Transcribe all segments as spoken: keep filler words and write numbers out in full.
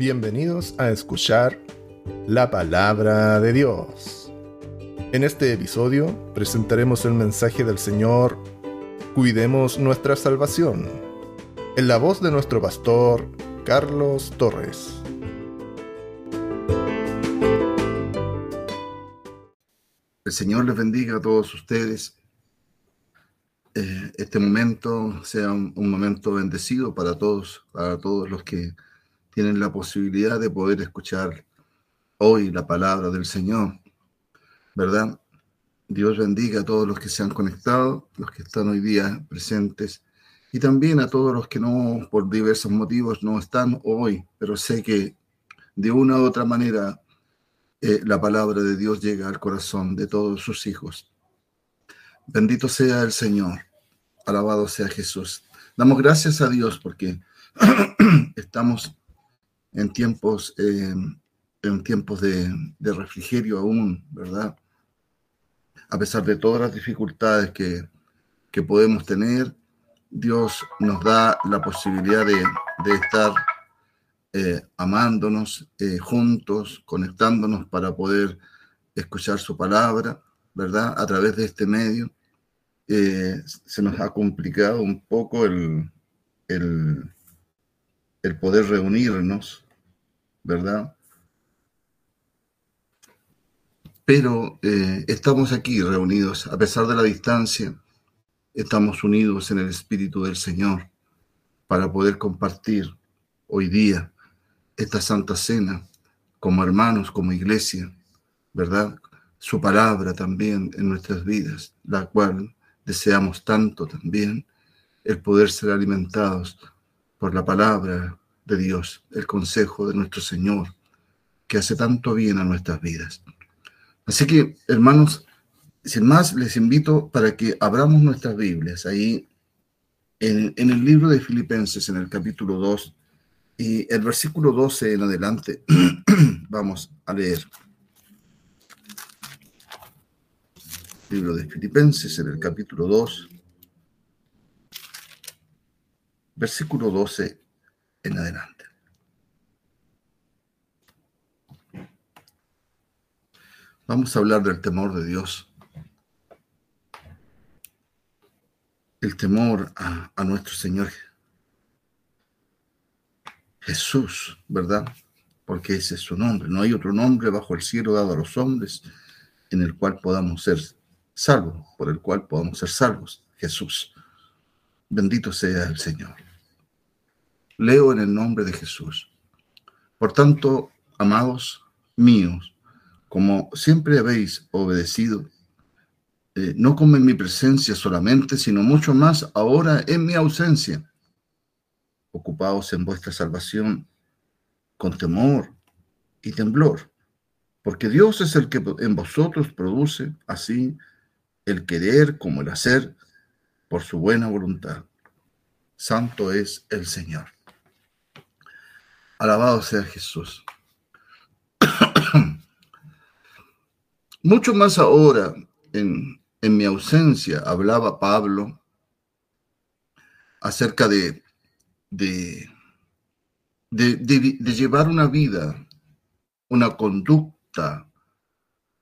Bienvenidos a escuchar la palabra de Dios. En este episodio presentaremos el mensaje del Señor, cuidemos nuestra salvación, en la voz de nuestro pastor Carlos Torres. El Señor les bendiga a todos ustedes. Eh, este momento sea un, un momento bendecido para todos, para todos los que tienen la posibilidad de poder escuchar hoy la palabra del Señor, ¿verdad? Dios bendiga a todos los que se han conectado, los que están hoy día presentes, y también a todos los que no, por diversos motivos, no están hoy, pero sé que de una u otra manera eh, la palabra de Dios llega al corazón de todos sus hijos. Bendito sea el Señor, alabado sea Jesús. Damos gracias a Dios porque estamos en tiempos, eh, en tiempos de, de refrigerio aún, ¿verdad? A pesar de todas las dificultades que, que podemos tener, Dios nos da la posibilidad de, de estar eh, amándonos eh, juntos, conectándonos para poder escuchar su palabra, ¿verdad? A través de este medio. Eh, se nos ha complicado un poco el... el el poder reunirnos, ¿verdad? Pero eh, estamos aquí reunidos, a pesar de la distancia, estamos unidos en el Espíritu del Señor para poder compartir hoy día esta Santa Cena como hermanos, como iglesia, ¿verdad? Su palabra también en nuestras vidas, la cual deseamos tanto también, el poder ser alimentados por la palabra de Dios, el consejo de nuestro Señor, que hace tanto bien a nuestras vidas. Así que, hermanos, sin más, les invito para que abramos nuestras Biblias, ahí en, en el libro de Filipenses, en el capítulo dos, y el versículo doce en adelante, vamos a leer. Libro de Filipenses, en el capítulo dos. Versículo doce en adelante. Vamos a hablar del temor de Dios. El temor a, a nuestro Señor Jesús, ¿verdad? Porque ese es su nombre. No hay otro nombre bajo el cielo dado a los hombres en el cual podamos ser salvos, por el cual podamos ser salvos. Jesús. Bendito sea el Señor. Leo en el nombre de Jesús. Por tanto, amados míos, como siempre habéis obedecido, eh, no como en mi presencia solamente, sino mucho más ahora en mi ausencia. Ocupaos en vuestra salvación con temor y temblor, porque Dios es el que en vosotros produce así el querer como el hacer por su buena voluntad. Santo es el Señor. Alabado sea Jesús. Mucho más ahora, en, en mi ausencia, hablaba Pablo acerca de, de, de, de, de llevar una vida, una conducta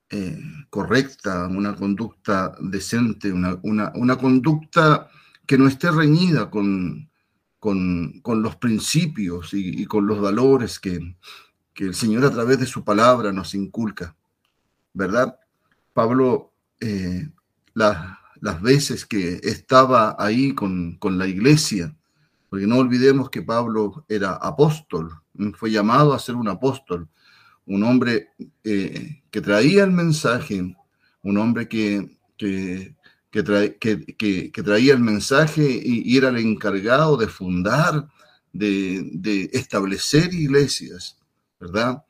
eh, correcta, una conducta decente, una, una, una conducta que no esté reñida con, con, con los principios y, y con los valores que, que el Señor a través de su palabra nos inculca, ¿verdad? Pablo, eh, la, las veces que estaba ahí con, con la iglesia, porque no olvidemos que Pablo era apóstol, fue llamado a ser un apóstol, un hombre eh, que traía el mensaje, un hombre que... que Que, trae, que, que, que traía el mensaje y, y era el encargado de fundar, de, de establecer iglesias, ¿verdad?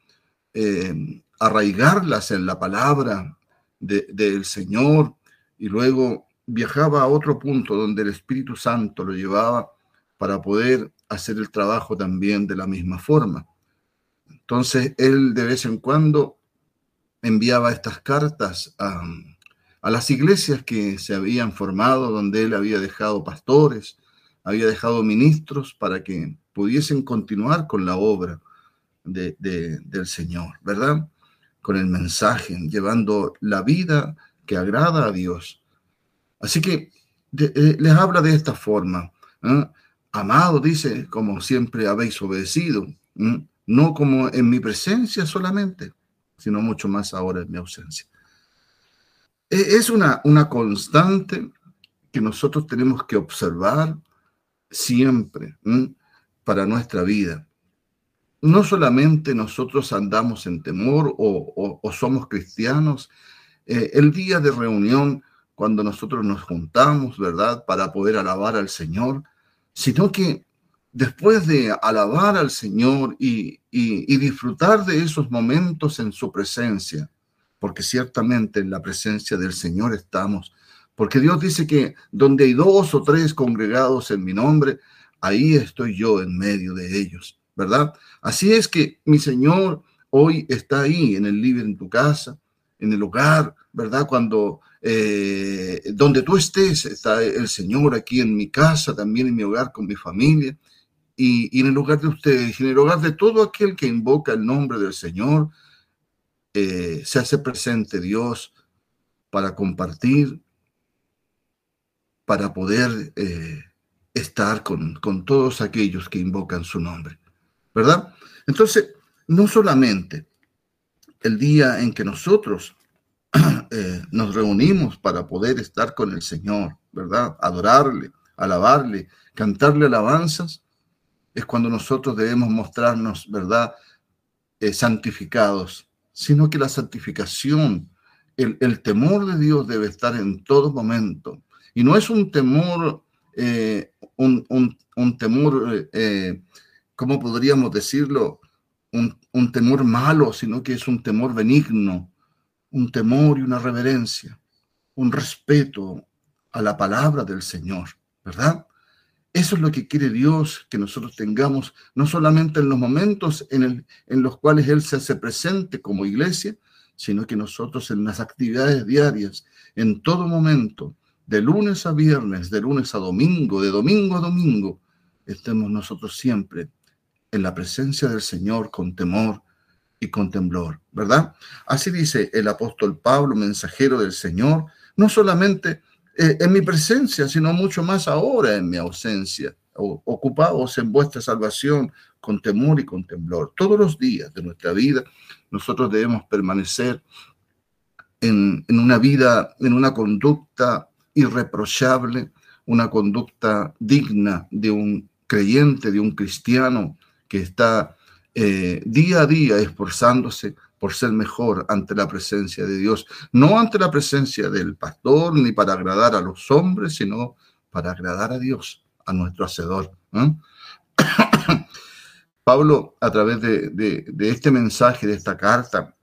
Eh, arraigarlas en la palabra de, del Señor, y luego viajaba a otro punto donde el Espíritu Santo lo llevaba para poder hacer el trabajo también de la misma forma. Entonces, él de vez en cuando enviaba estas cartas a... a las iglesias que se habían formado, donde él había dejado pastores, había dejado ministros para que pudiesen continuar con la obra de, de, del Señor, ¿verdad? Con el mensaje, llevando la vida que agrada a Dios. Así que de, de, les habla de esta forma, ¿eh? Amado, dice, como siempre habéis obedecido, ¿eh? No como en mi presencia solamente, sino mucho más ahora en mi ausencia. Es una, una constante que nosotros tenemos que observar siempre, ¿eh? Para nuestra vida. No solamente nosotros andamos en temor o, o, o somos cristianos. Eh, el día de reunión, cuando nosotros nos juntamos, ¿verdad? Para poder alabar al Señor, sino que después de alabar al Señor y, y, y disfrutar de esos momentos en su presencia, porque ciertamente en la presencia del Señor estamos, porque Dios dice que donde hay dos o tres congregados en mi nombre, ahí estoy yo en medio de ellos, ¿verdad? Así es que mi Señor hoy está ahí en el living, en tu casa, en el hogar, ¿verdad? Cuando, eh, donde tú estés, está el Señor aquí en mi casa, también en mi hogar con mi familia, y, y en el hogar de ustedes, y en el hogar de todo aquel que invoca el nombre del Señor, eh, se hace presente Dios para compartir, para poder eh, estar con, con todos aquellos que invocan su nombre, ¿verdad? Entonces, no solamente el día en que nosotros eh, nos reunimos para poder estar con el Señor, ¿verdad? Adorarle, alabarle, cantarle alabanzas, es cuando nosotros debemos mostrarnos, ¿verdad? Eh, santificados, sino que la santificación, el, el temor de Dios debe estar en todo momento. Y no es un temor, eh, un, un, un temor, eh, ¿cómo podríamos decirlo? Un, un temor malo, sino que es un temor benigno, un temor y una reverencia, un respeto a la palabra del Señor, ¿verdad? Eso es lo que quiere Dios que nosotros tengamos, no solamente en los momentos en, el, en los cuales Él se hace presente como iglesia, sino que nosotros en las actividades diarias, en todo momento, de lunes a viernes, de lunes a domingo, de domingo a domingo, estemos nosotros siempre en la presencia del Señor con temor y con temblor, ¿verdad? Así dice el apóstol Pablo, mensajero del Señor, no solamente eh, en mi presencia, sino mucho más ahora en mi ausencia. O, ocupaos en vuestra salvación con temor y con temblor. Todos los días de nuestra vida nosotros debemos permanecer en, en una vida, en una conducta irreprochable, una conducta digna de un creyente, de un cristiano, que está eh, día a día esforzándose por ser mejor ante la presencia de Dios. No ante la presencia del pastor, ni para agradar a los hombres, sino para agradar a Dios, a nuestro Hacedor. ¿Eh? Pablo, a través de, de, de este mensaje, de esta carta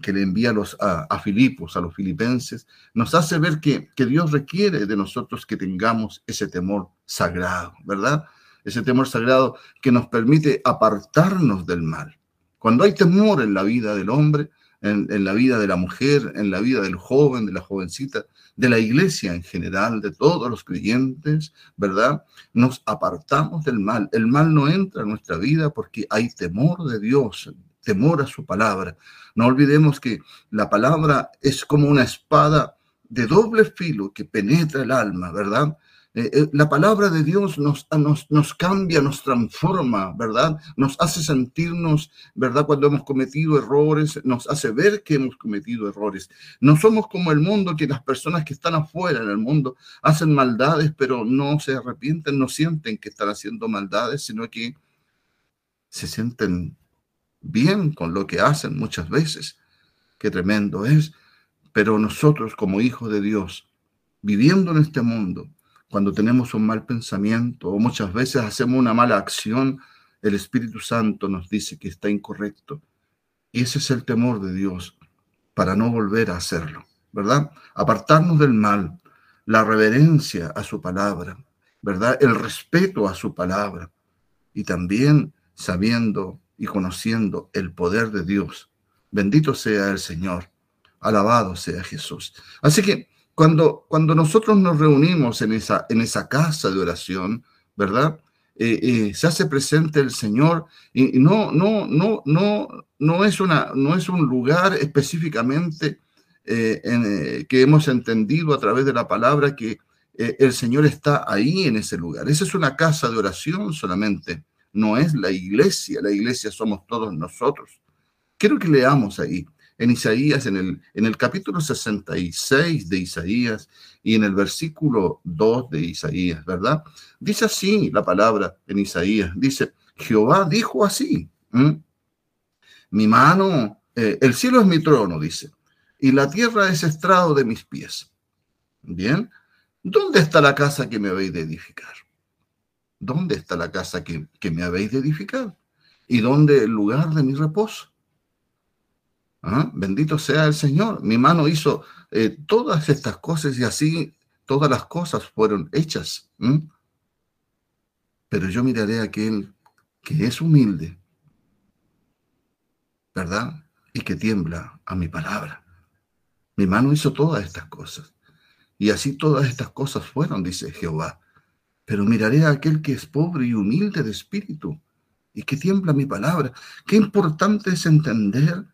que le envía a, los, a, a Filipos, a los filipenses, nos hace ver que, que Dios requiere de nosotros que tengamos ese temor sagrado, ¿verdad? Ese temor sagrado que nos permite apartarnos del mal. Cuando hay temor en la vida del hombre, en, en la vida de la mujer, en la vida del joven, de la jovencita, de la iglesia en general, de todos los creyentes, ¿verdad? Nos apartamos del mal. El mal no entra en nuestra vida porque hay temor de Dios, temor a su palabra. No olvidemos que la palabra es como una espada de doble filo que penetra el alma, ¿verdad? Eh, eh, la palabra de Dios nos, nos, nos cambia, nos transforma, ¿verdad? Nos hace sentirnos, ¿verdad? Cuando hemos cometido errores, nos hace ver que hemos cometido errores. No somos como el mundo, que las personas que están afuera en el mundo hacen maldades, pero no se arrepienten, no sienten que están haciendo maldades, sino que se sienten bien con lo que hacen muchas veces. Qué tremendo es. Pero nosotros, como hijos de Dios, viviendo en este mundo, cuando tenemos un mal pensamiento o muchas veces hacemos una mala acción, el Espíritu Santo nos dice que está incorrecto. Y ese es el temor de Dios para no volver a hacerlo, ¿verdad? Apartarnos del mal, la reverencia a su palabra, ¿verdad? El respeto a su palabra. Y también sabiendo y conociendo el poder de Dios. Bendito sea el Señor. Alabado sea Jesús. Así que, Cuando, cuando nosotros nos reunimos en esa, en esa casa de oración, ¿verdad? eh, eh, se hace presente el Señor, y no, no, no, no, no es una, no es un lugar específicamente eh, en, eh, que hemos entendido a través de la palabra que eh, el Señor está ahí en ese lugar. Esa es una casa de oración solamente, no es la iglesia. La iglesia somos todos nosotros. Quiero que leamos ahí, en Isaías, en el, en el capítulo sesenta y seis de Isaías y en el versículo dos de Isaías, ¿verdad? Dice así la palabra en Isaías, dice, Jehová dijo así, ¿Mm? mi mano, eh, el cielo es mi trono, dice, y la tierra es estrado de mis pies. Bien, ¿dónde está la casa que me habéis de edificar? ¿Dónde está la casa que, que me habéis de edificar? ¿Y dónde el lugar de mi reposo? ¿Ah? Bendito sea el Señor. Mi mano hizo eh, todas estas cosas, y así todas las cosas fueron hechas. ¿Mm? Pero yo miraré a aquel que es humilde, ¿verdad? Y que tiembla a mi palabra. Mi mano hizo todas estas cosas, y así todas estas cosas fueron, dice Jehová. Pero miraré a aquel que es pobre y humilde de espíritu, y que tiembla a mi palabra. Qué importante es entender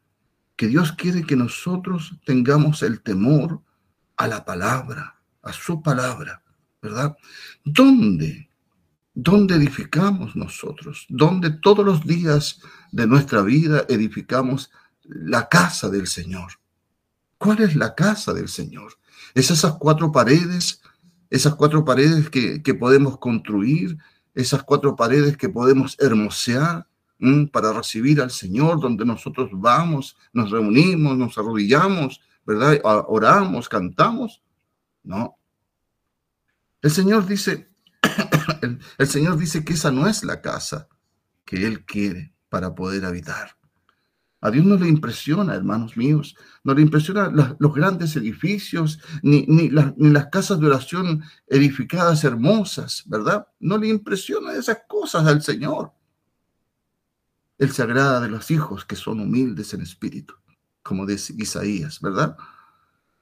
que Dios quiere que nosotros tengamos el temor a la palabra, a su palabra, ¿verdad? ¿Dónde? ¿Dónde edificamos nosotros? ¿Dónde todos los días de nuestra vida edificamos la casa del Señor? ¿Cuál es la casa del Señor? Es esas cuatro paredes, esas cuatro paredes que, que podemos construir, esas cuatro paredes que podemos hermosear, para recibir al Señor, donde nosotros vamos, nos reunimos, nos arrodillamos, ¿verdad? Oramos, cantamos. No. El Señor dice, el, el Señor dice que esa no es la casa que Él quiere para poder habitar. A Dios no le impresiona, hermanos míos, no le impresionan los, los grandes edificios, ni, ni, la, ni las casas de oración edificadas hermosas, ¿verdad? No le impresionan esas cosas al Señor. Él se agrada de los hijos que son humildes en espíritu, como dice Isaías, ¿verdad?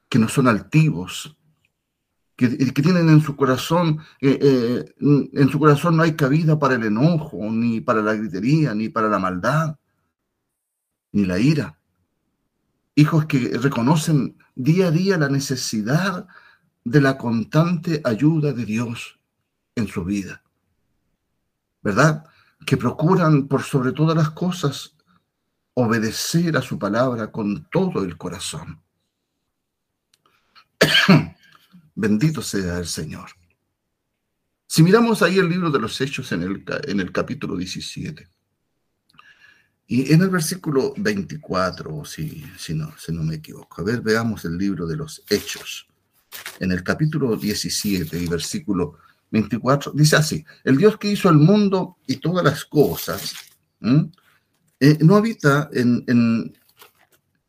Que no son altivos, que, que tienen en su corazón, eh, eh, en su corazón no hay cabida para el enojo, ni para la gritería, ni para la maldad, ni la ira. Hijos que reconocen día a día la necesidad de la constante ayuda de Dios en su vida, ¿verdad? Que procuran por sobre todas las cosas obedecer a su palabra con todo el corazón. Bendito sea el Señor. Si miramos ahí el libro de los Hechos en el, en el capítulo diecisiete, y en el versículo veinticuatro, si, si, no, si no me equivoco, a ver, veamos el libro de los Hechos, en el capítulo diecisiete y versículo veinticuatro, dice así, el Dios que hizo el mundo y todas las cosas, eh, no habita en, en,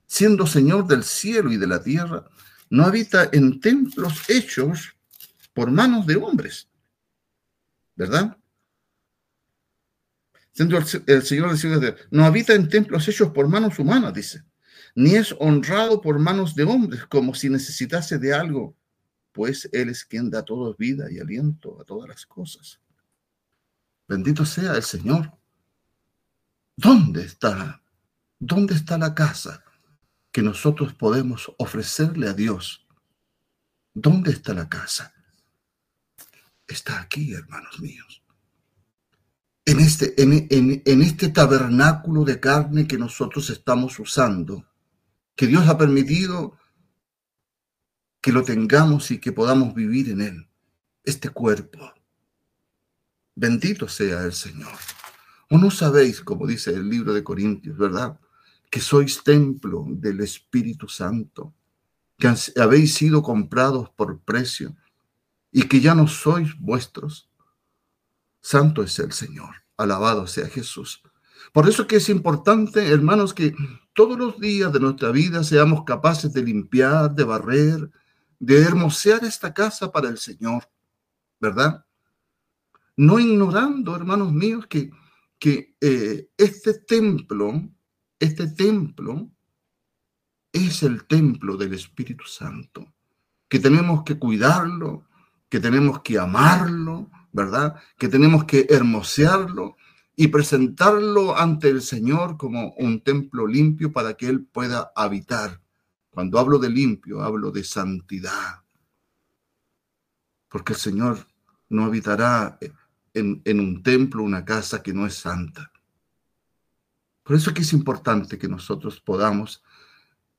siendo Señor del cielo y de la tierra, no habita en templos hechos por manos de hombres, ¿verdad? Siendo el, el Señor del cielo y de la tierra, no habita en templos hechos por manos humanas, dice, ni es honrado por manos de hombres, como si necesitase de algo, pues Él es quien da a todos vida y aliento a todas las cosas. Bendito sea el Señor. ¿Dónde está? ¿Dónde está la casa que nosotros podemos ofrecerle a Dios? ¿Dónde está la casa? Está aquí, hermanos míos. En este, en, en, en este tabernáculo de carne que nosotros estamos usando, que Dios ha permitido que lo tengamos y que podamos vivir en él, este cuerpo. Bendito sea el Señor. O no sabéis, como dice el libro de Corintios, ¿verdad? Que sois templo del Espíritu Santo, que habéis sido comprados por precio y que ya no sois vuestros. Santo es el Señor. Alabado sea Jesús. Por eso que es importante, hermanos, que todos los días de nuestra vida seamos capaces de limpiar, de barrer, de hermosear esta casa para el Señor, ¿verdad? No ignorando, hermanos míos, que, que eh, este templo, este templo es el templo del Espíritu Santo, que tenemos que cuidarlo, que tenemos que amarlo, ¿verdad? Que tenemos que hermosearlo y presentarlo ante el Señor como un templo limpio para que Él pueda habitar. Cuando hablo de limpio, hablo de santidad. Porque el Señor no habitará en, en un templo, una casa que no es santa. Por eso es que es importante que nosotros podamos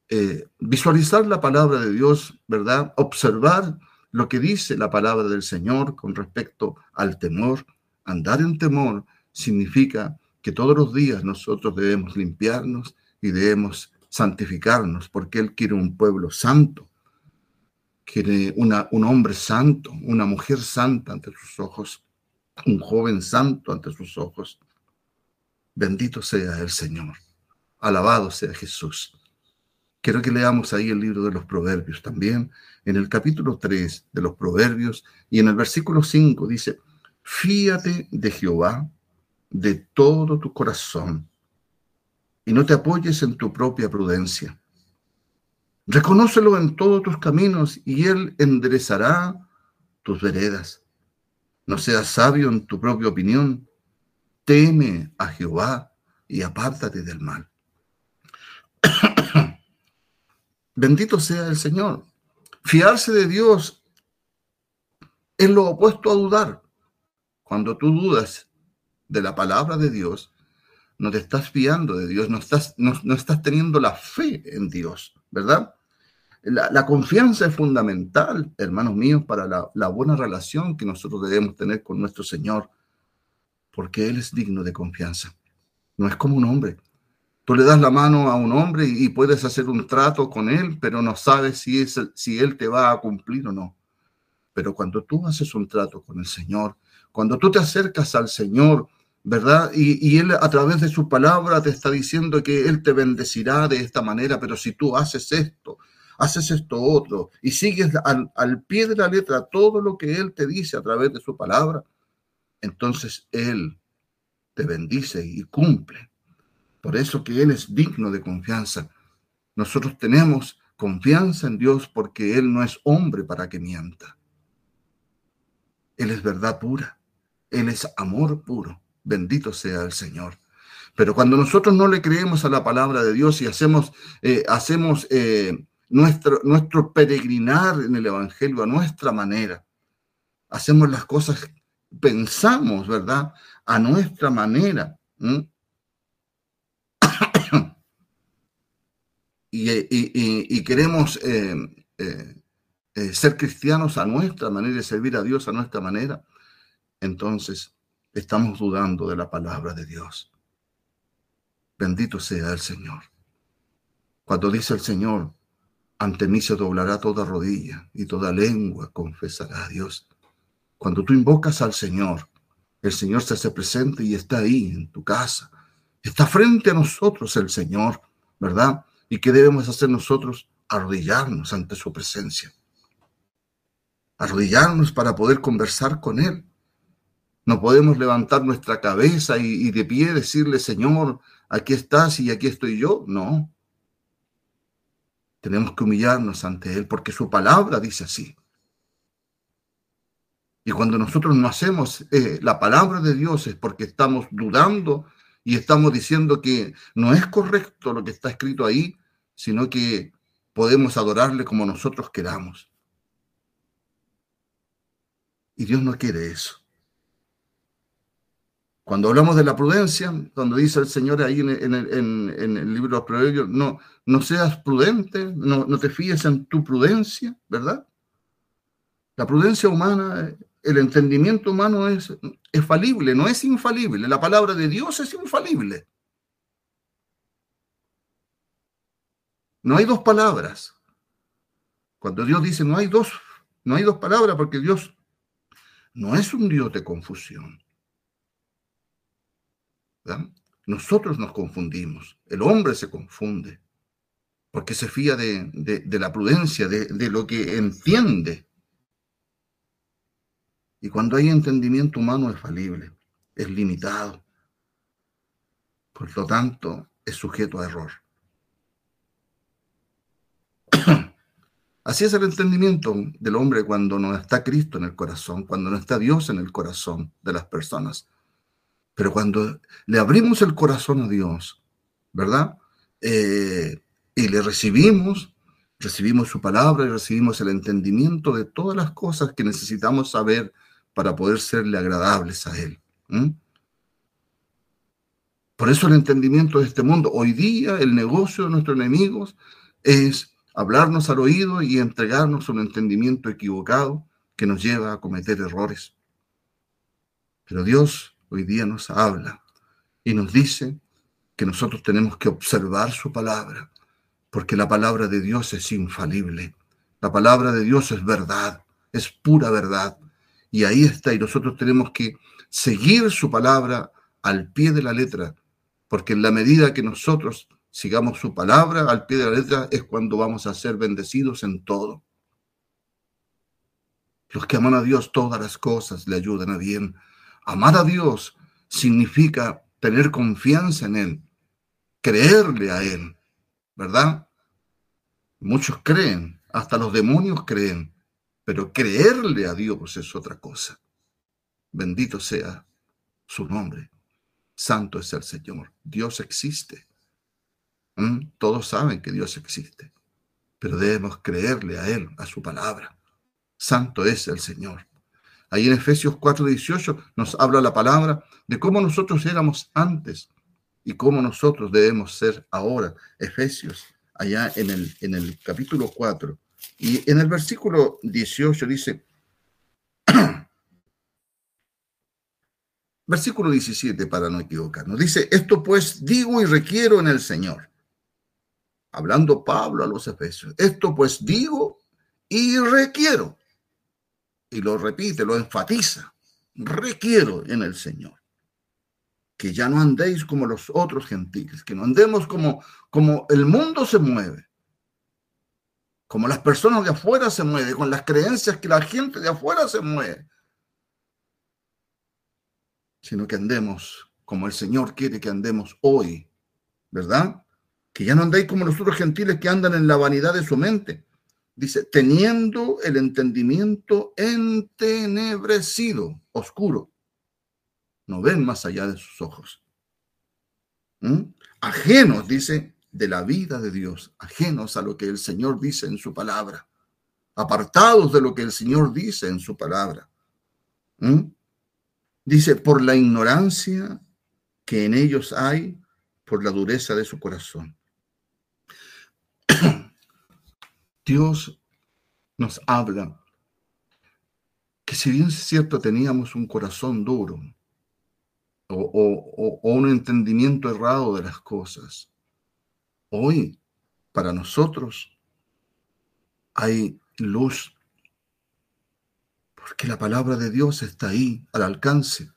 eh, visualizar la palabra de Dios, ¿verdad? Observar lo que dice la palabra del Señor con respecto al temor. Andar en temor significa que todos los días nosotros debemos limpiarnos y debemos santificarnos, porque Él quiere un pueblo santo, quiere una, un hombre santo, una mujer santa ante sus ojos, un joven santo ante sus ojos. Bendito sea el Señor. Alabado sea Jesús. Quiero que leamos ahí el libro de los Proverbios también. En el capítulo tres de los Proverbios y en el versículo cinco dice: fíate de Jehová de todo tu corazón y no te apoyes en tu propia prudencia. Reconócelo en todos tus caminos y Él enderezará tus veredas. No seas sabio en tu propia opinión. Teme a Jehová y apártate del mal. Bendito sea el Señor. Fiarse de Dios es lo opuesto a dudar. Cuando tú dudas de la palabra de Dios, no te estás fiando de Dios, no estás, no, no estás teniendo la fe en Dios, ¿verdad? La, la confianza es fundamental, hermanos míos, para la, la buena relación que nosotros debemos tener con nuestro Señor. Porque Él es digno de confianza. No es como un hombre. Tú le das la mano a un hombre y puedes hacer un trato con él, pero no sabes si, es, si Él te va a cumplir o no. Pero cuando tú haces un trato con el Señor, cuando tú te acercas al Señor, ¿verdad? Y, y Él a través de su palabra te está diciendo que Él te bendecirá de esta manera, pero si tú haces esto, haces esto otro, y sigues al, al pie de la letra todo lo que Él te dice a través de su palabra, entonces Él te bendice y cumple. Por eso que Él es digno de confianza. Nosotros tenemos confianza en Dios porque Él no es hombre para que mienta. Él es verdad pura. Él es amor puro. Bendito sea el Señor. Pero cuando nosotros no le creemos a la palabra de Dios y hacemos, eh, hacemos eh, nuestro, nuestro peregrinar en el Evangelio a nuestra manera, hacemos las cosas pensamos, ¿verdad? A nuestra manera. ¿Mm? y, y, y, y queremos eh, eh, eh, ser cristianos a nuestra manera y servir a Dios a nuestra manera. Entonces, estamos dudando de la palabra de Dios. Bendito sea el Señor. Cuando dice el Señor, ante mí se doblará toda rodilla y toda lengua confesará a Dios. Cuando tú invocas al Señor, el Señor se hace presente y está ahí en tu casa. Está frente a nosotros el Señor, ¿verdad? ¿Y qué debemos hacer nosotros? Arrodillarnos ante su presencia. Arrodillarnos para poder conversar con Él. No podemos levantar nuestra cabeza y, y de pie decirle, Señor, aquí estás y aquí estoy yo. No. Tenemos que humillarnos ante Él porque su palabra dice así. Y cuando nosotros no hacemos eh, la palabra de Dios es porque estamos dudando y estamos diciendo que no es correcto lo que está escrito ahí, sino que podemos adorarle como nosotros queramos. Y Dios no quiere eso. Cuando hablamos de la prudencia, cuando dice el Señor ahí en el, en el, en el libro de los Proverbios, no, no seas prudente, no, no te fíes en tu prudencia, ¿verdad? La prudencia humana... El entendimiento humano es, es falible, no es infalible. La palabra de Dios es infalible. No hay dos palabras. Cuando Dios dice no hay dos, no hay dos palabras, porque Dios no es un Dios de confusión. ¿Verdad? Nosotros nos confundimos. El hombre se confunde porque se fía de, de, de la prudencia, de, de lo que entiende. Y cuando hay entendimiento humano es falible, es limitado. Por lo tanto, es sujeto a error. Así es el entendimiento del hombre cuando no está Cristo en el corazón, cuando no está Dios en el corazón de las personas. Pero cuando le abrimos el corazón a Dios, ¿verdad? Eh, y le recibimos, recibimos su palabra y recibimos el entendimiento de todas las cosas que necesitamos saber para poder serle agradables a Él. ¿Mm? Por eso el entendimiento de este mundo. Hoy día el negocio de nuestros enemigos es hablarnos al oído y entregarnos un entendimiento equivocado que nos lleva a cometer errores. Pero Dios hoy día nos habla y nos dice que nosotros tenemos que observar su palabra, porque la palabra de Dios es infalible. La palabra de Dios es verdad, es pura verdad. Y ahí está, y nosotros tenemos que seguir su palabra al pie de la letra, porque en la medida que nosotros sigamos su palabra al pie de la letra es cuando vamos a ser bendecidos en todo. Los que aman a Dios, todas las cosas le ayudan a bien. Amar a Dios significa tener confianza en Él, creerle a Él, ¿verdad? Muchos creen, hasta los demonios creen, pero creerle a Dios es otra cosa. Bendito sea su nombre. Santo es el Señor. Dios existe. Todos saben que Dios existe, pero debemos creerle a Él, a su palabra. Santo es el Señor. Ahí en Efesios cuatro dieciocho nos habla la palabra de cómo nosotros éramos antes y cómo nosotros debemos ser ahora. Efesios, allá en el, en el capítulo cuatro. Y en el versículo dieciocho dice, versículo diecisiete para no equivocarnos, dice, esto pues digo y requiero en el Señor. Hablando Pablo a los efesios, esto pues digo y requiero, y lo repite, lo enfatiza, requiero en el Señor, que ya no andéis como los otros gentiles, que no andemos como, como el mundo se mueve, como las personas de afuera se mueven, con las creencias que la gente de afuera se mueve, sino que andemos como el Señor quiere que andemos hoy, ¿verdad? Que ya no andáis como los otros gentiles que andan en la vanidad de su mente. Dice, teniendo el entendimiento entenebrecido, oscuro. No ven más allá de sus ojos. ¿Mm? Ajenos, dice, de la vida de Dios. Ajenos a lo que el Señor dice en su palabra. Apartados de lo que el Señor dice en su palabra. ¿Mm? Dice, por la ignorancia que en ellos hay, por la dureza de su corazón. Dios nos habla que si bien es cierto teníamos un corazón duro o, o, o un entendimiento errado de las cosas, hoy para nosotros hay luz, porque la palabra de Dios está ahí al alcance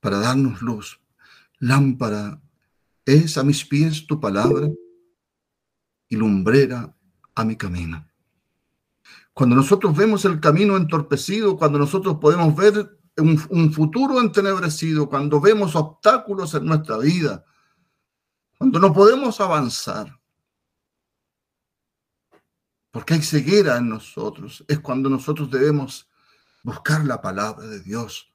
para darnos luz. Lámpara es a mis pies tu palabra y lumbrera a mi camino. Cuando nosotros vemos el camino entorpecido, cuando nosotros podemos ver un, un futuro entenebrecido, cuando vemos obstáculos en nuestra vida, cuando no podemos avanzar, porque hay ceguera en nosotros, es cuando nosotros debemos buscar la palabra de Dios.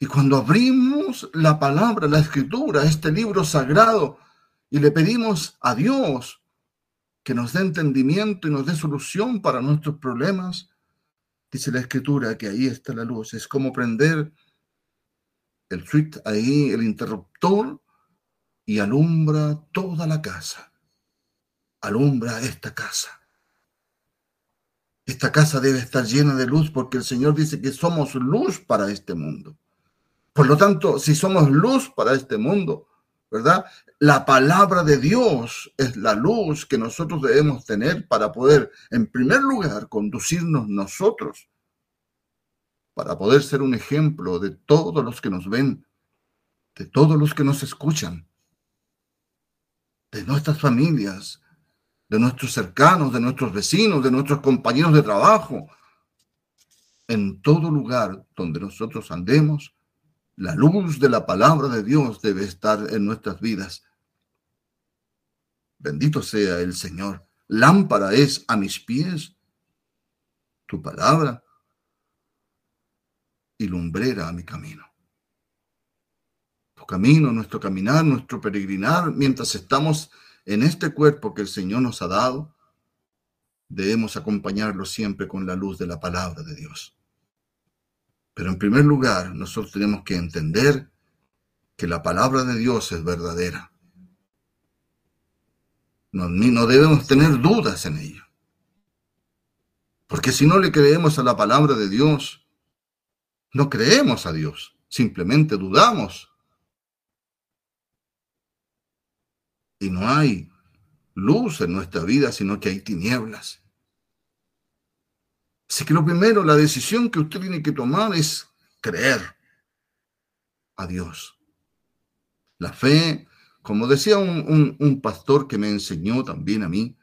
Y cuando abrimos la palabra, la escritura, este libro sagrado, y le pedimos a Dios que nos dé entendimiento y nos dé solución para nuestros problemas, dice la escritura que ahí está la luz. Es como prender el switch ahí, el interruptor, y alumbra toda la casa. Alumbra esta casa. Esta casa debe estar llena de luz porque el Señor dice que somos luz para este mundo. Por lo tanto, si somos luz para este mundo, ¿verdad? La palabra de Dios es la luz que nosotros debemos tener para poder, en primer lugar, conducirnos nosotros, para poder ser un ejemplo de todos los que nos ven, de todos los que nos escuchan, de nuestras familias, de nuestros cercanos, de nuestros vecinos, de nuestros compañeros de trabajo. En todo lugar donde nosotros andemos, la luz de la palabra de Dios debe estar en nuestras vidas. Bendito sea el Señor. Lámpara es a mis pies tu palabra y lumbrera a mi camino. Tu camino, nuestro caminar, nuestro peregrinar, mientras estamos en este cuerpo que el Señor nos ha dado, debemos acompañarlo siempre con la luz de la palabra de Dios. Pero en primer lugar, nosotros tenemos que entender que la palabra de Dios es verdadera. No, ni, no debemos tener dudas en ello. Porque si no le creemos a la palabra de Dios, no creemos a Dios, simplemente dudamos. Y no hay luz en nuestra vida, sino que hay tinieblas. Así que lo primero, la decisión que usted tiene que tomar es creer a Dios. La fe, como decía un, un, un pastor que me enseñó también a mí,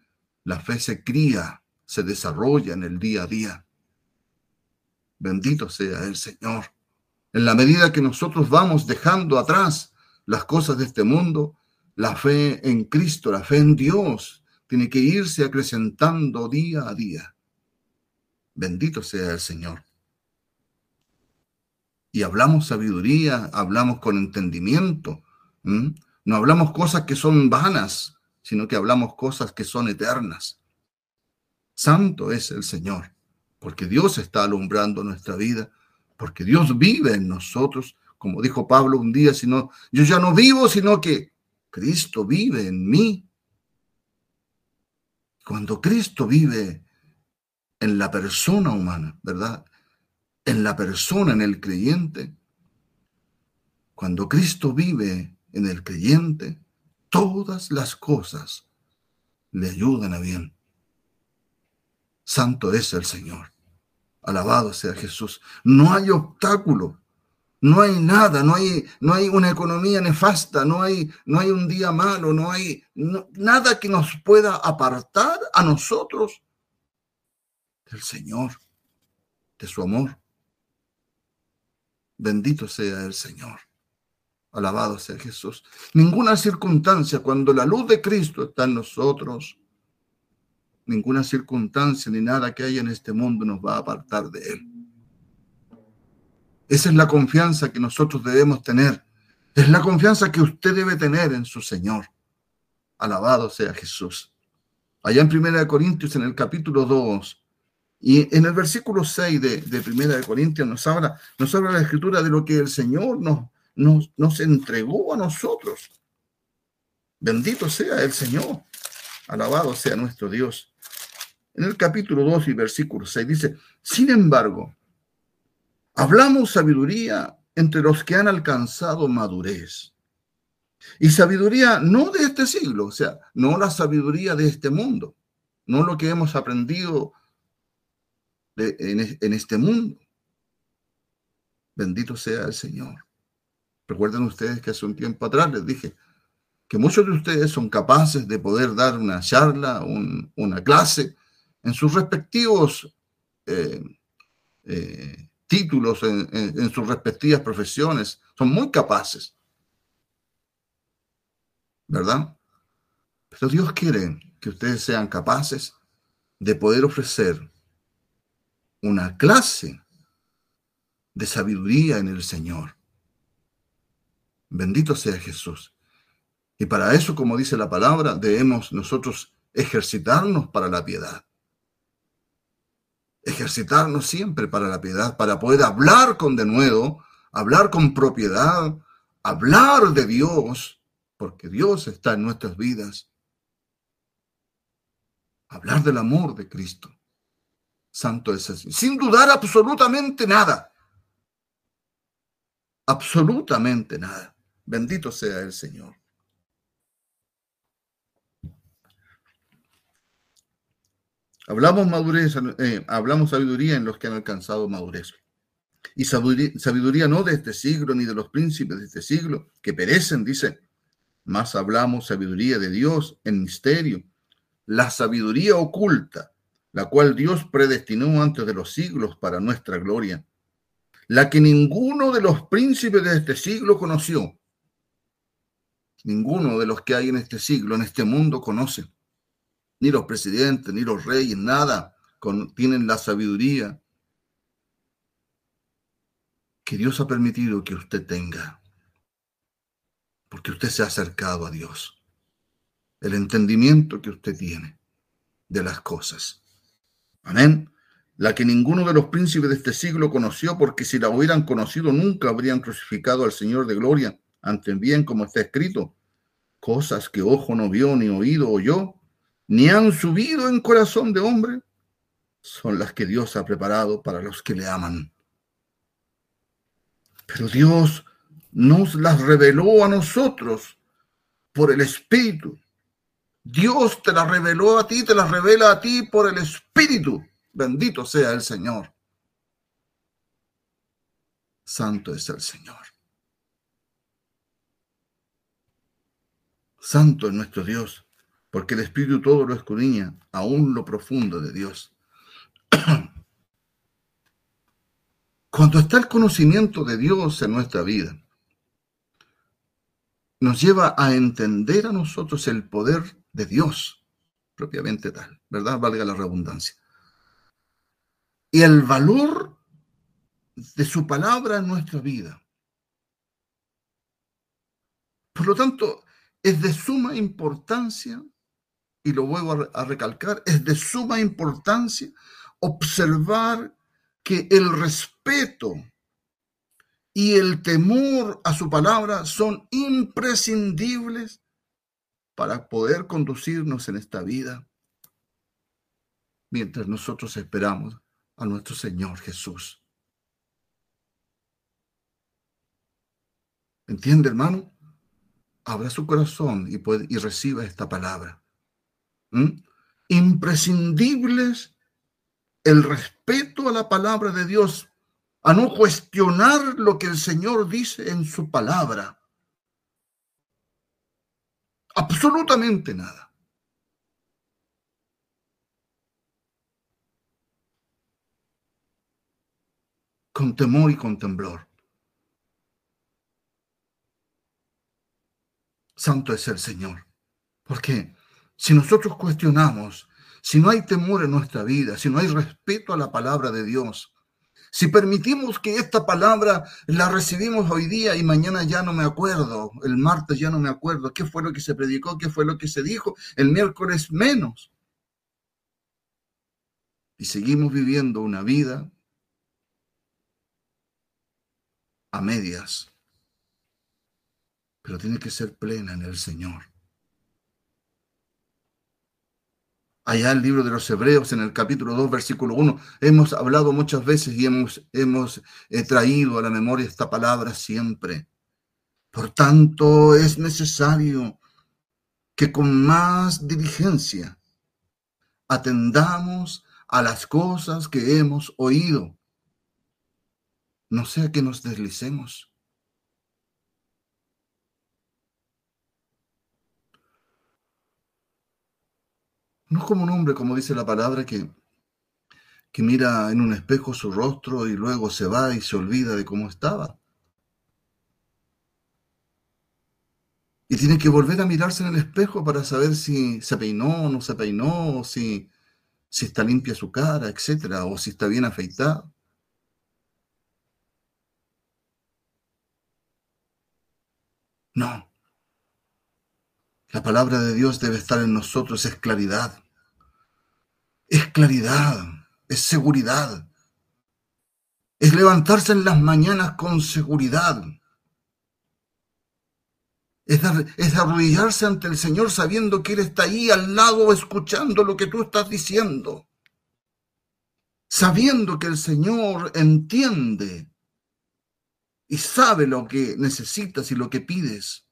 la fe se cría, se desarrolla en el día a día. Bendito sea el Señor. En la medida que nosotros vamos dejando atrás las cosas de este mundo, la fe en Cristo, la fe en Dios, tiene que irse acrecentando día a día. Bendito sea el Señor. Y hablamos sabiduría, hablamos con entendimiento. ¿Mm? No hablamos cosas que son vanas, sino que hablamos cosas que son eternas. Santo es el Señor, porque Dios está alumbrando nuestra vida, porque Dios vive en nosotros. Como dijo Pablo un día, sino, yo ya no vivo, sino que Cristo vive en mí. Cuando Cristo vive en la persona humana, ¿verdad? En la persona, en el creyente. Cuando Cristo vive en el creyente, todas las cosas le ayudan a bien. Santo es el Señor. Alabado sea Jesús. No hay obstáculo. No hay nada, no hay, no hay una economía nefasta, no hay, no hay un día malo, no hay no, nada que nos pueda apartar a nosotros del Señor, de su amor. Bendito sea el Señor. Alabado sea Jesús. Ninguna circunstancia, cuando la luz de Cristo está en nosotros, ninguna circunstancia ni nada que haya en este mundo nos va a apartar de Él. Esa es la confianza que nosotros debemos tener. Es la confianza que usted debe tener en su Señor. Alabado sea Jesús. Allá en Primera de Corintios, en el capítulo dos, y en el versículo seis de, de Primera de Corintios, nos habla, nos habla la Escritura de lo que el Señor nos, nos, nos entregó a nosotros. Bendito sea el Señor. Alabado sea nuestro Dios. En el capítulo dos y versículo seis dice, sin embargo, hablamos sabiduría entre los que han alcanzado madurez. Y sabiduría no de este siglo, o sea, no la sabiduría de este mundo, no lo que hemos aprendido de, en, en este mundo. Bendito sea el Señor. Recuerden ustedes que hace un tiempo atrás les dije que muchos de ustedes son capaces de poder dar una charla, un, una clase, en sus respectivos eh, eh, títulos en, en, en sus respectivas profesiones, son muy capaces, ¿verdad? Pero Dios quiere que ustedes sean capaces de poder ofrecer una clase de sabiduría en el Señor. Bendito sea Jesús. Y para eso, como dice la palabra, debemos nosotros ejercitarnos para la piedad. Ejercitarnos siempre para la piedad, para poder hablar con denuedo, hablar con propiedad, hablar de Dios, porque Dios está en nuestras vidas. Hablar del amor de Cristo. Santo es así. Sin dudar absolutamente nada. Absolutamente nada. Bendito sea el Señor. Hablamos madurez, eh, hablamos sabiduría en los que han alcanzado madurez. Y sabiduría, sabiduría no de este siglo, ni de los príncipes de este siglo, que perecen, dice. Mas hablamos sabiduría de Dios en misterio, la sabiduría oculta, la cual Dios predestinó antes de los siglos para nuestra gloria, la que ninguno de los príncipes de este siglo conoció. ninguno de los que hay en este siglo, en este mundo, conoce. Ni los presidentes, ni los reyes, nada, con, tienen la sabiduría que Dios ha permitido que usted tenga, porque usted se ha acercado a Dios. El entendimiento que usted tiene de las cosas. Amén. La que ninguno de los príncipes de este siglo conoció, porque si la hubieran conocido nunca habrían crucificado al Señor de gloria. Antes bien, como está escrito, cosas que ojo no vio, ni oído oyó, ni han subido en corazón de hombre, son las que Dios ha preparado para los que le aman. Pero Dios nos las reveló a nosotros por el Espíritu. Dios te las reveló a ti, te las revela a ti por el Espíritu. Bendito sea el Señor. Santo es el Señor. Santo es nuestro Dios, porque el Espíritu todo lo escudriña, aún lo profundo de Dios. Cuando está el conocimiento de Dios en nuestra vida, nos lleva a entender a nosotros el poder de Dios, propiamente tal, ¿verdad? Valga la redundancia. Y el valor de su palabra en nuestra vida. Por lo tanto, es de suma importancia, y lo vuelvo a recalcar, es de suma importancia observar que el respeto y el temor a su palabra son imprescindibles para poder conducirnos en esta vida mientras nosotros esperamos a nuestro Señor Jesús. ¿Entiende, hermano? Abra su corazón y, puede, y reciba esta palabra. ¿Mm? Imprescindibles el respeto a la palabra de Dios, a no cuestionar lo que el Señor dice en su palabra. Absolutamente nada. Con temor y con temblor. Santo es el Señor. Porque si nosotros cuestionamos, si no hay temor en nuestra vida, si no hay respeto a la palabra de Dios, si permitimos que esta palabra la recibimos hoy día y mañana ya no me acuerdo, el martes ya no me acuerdo, qué fue lo que se predicó, qué fue lo que se dijo, el miércoles menos. Y seguimos viviendo una vida a medias, pero tiene que ser plena en el Señor. Allá en el libro de los Hebreos, en el capítulo dos, versículo uno, hemos hablado muchas veces y hemos, hemos eh, traído a la memoria esta palabra siempre. Por tanto, es necesario que con más diligencia atendamos a las cosas que hemos oído. No sea que nos deslicemos. No como un hombre, como dice la palabra, que, que mira en un espejo su rostro y luego se va y se olvida de cómo estaba. Y tiene que volver a mirarse en el espejo para saber si se peinó o no se peinó, o si, si está limpia su cara, etcétera, o si está bien afeitada. No, la palabra de Dios debe estar en nosotros, es claridad, es claridad, es seguridad, es levantarse en las mañanas con seguridad, es, dar, es arrodillarse ante el Señor sabiendo que Él está ahí al lado escuchando lo que tú estás diciendo, sabiendo que el Señor entiende y sabe lo que necesitas y lo que pides.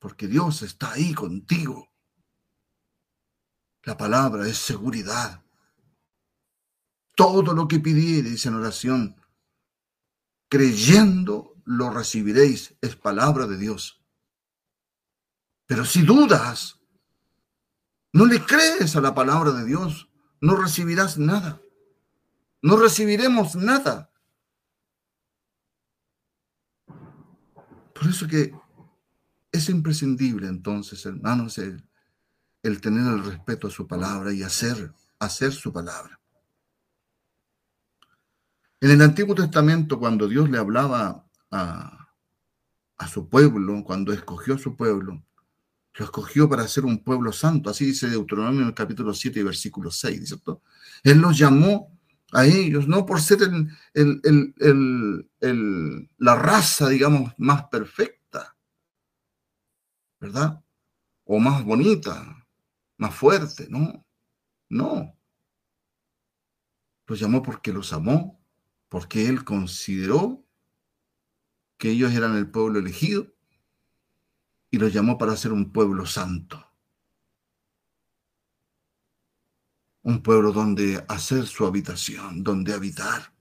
Porque Dios está ahí contigo. La palabra es seguridad. Todo lo que pidiereis en oración, creyendo lo recibiréis, es palabra de Dios. Pero si dudas, no le crees a la palabra de Dios, no recibirás nada. No recibiremos nada. Por eso que Es imprescindible entonces, hermanos, el, el tener el respeto a su palabra y hacer, hacer su palabra. En el Antiguo Testamento, cuando Dios le hablaba a, a su pueblo, cuando escogió a su pueblo, lo escogió para ser un pueblo santo. Así dice Deuteronomio en el capítulo siete, versículo seis, ¿cierto? Él los llamó a ellos, no por ser el, el, el, el, el, la raza, digamos, más perfecta, ¿verdad? O más bonita, más fuerte, no, no. Los llamó porque los amó, porque Él consideró que ellos eran el pueblo elegido y los llamó para ser un pueblo santo. Un pueblo donde hacer su habitación, donde habitar.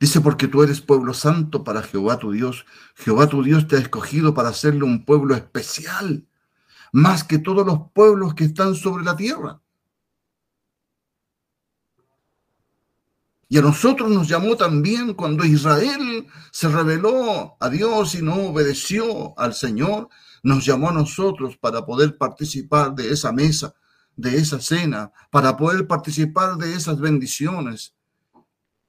Dice, porque tú eres pueblo santo para Jehová tu Dios. Jehová tu Dios te ha escogido para hacerle un pueblo especial, más que todos los pueblos que están sobre la tierra. Y a nosotros nos llamó también cuando Israel se rebeló a Dios y no obedeció al Señor. Nos llamó a nosotros para poder participar de esa mesa, de esa cena, para poder participar de esas bendiciones.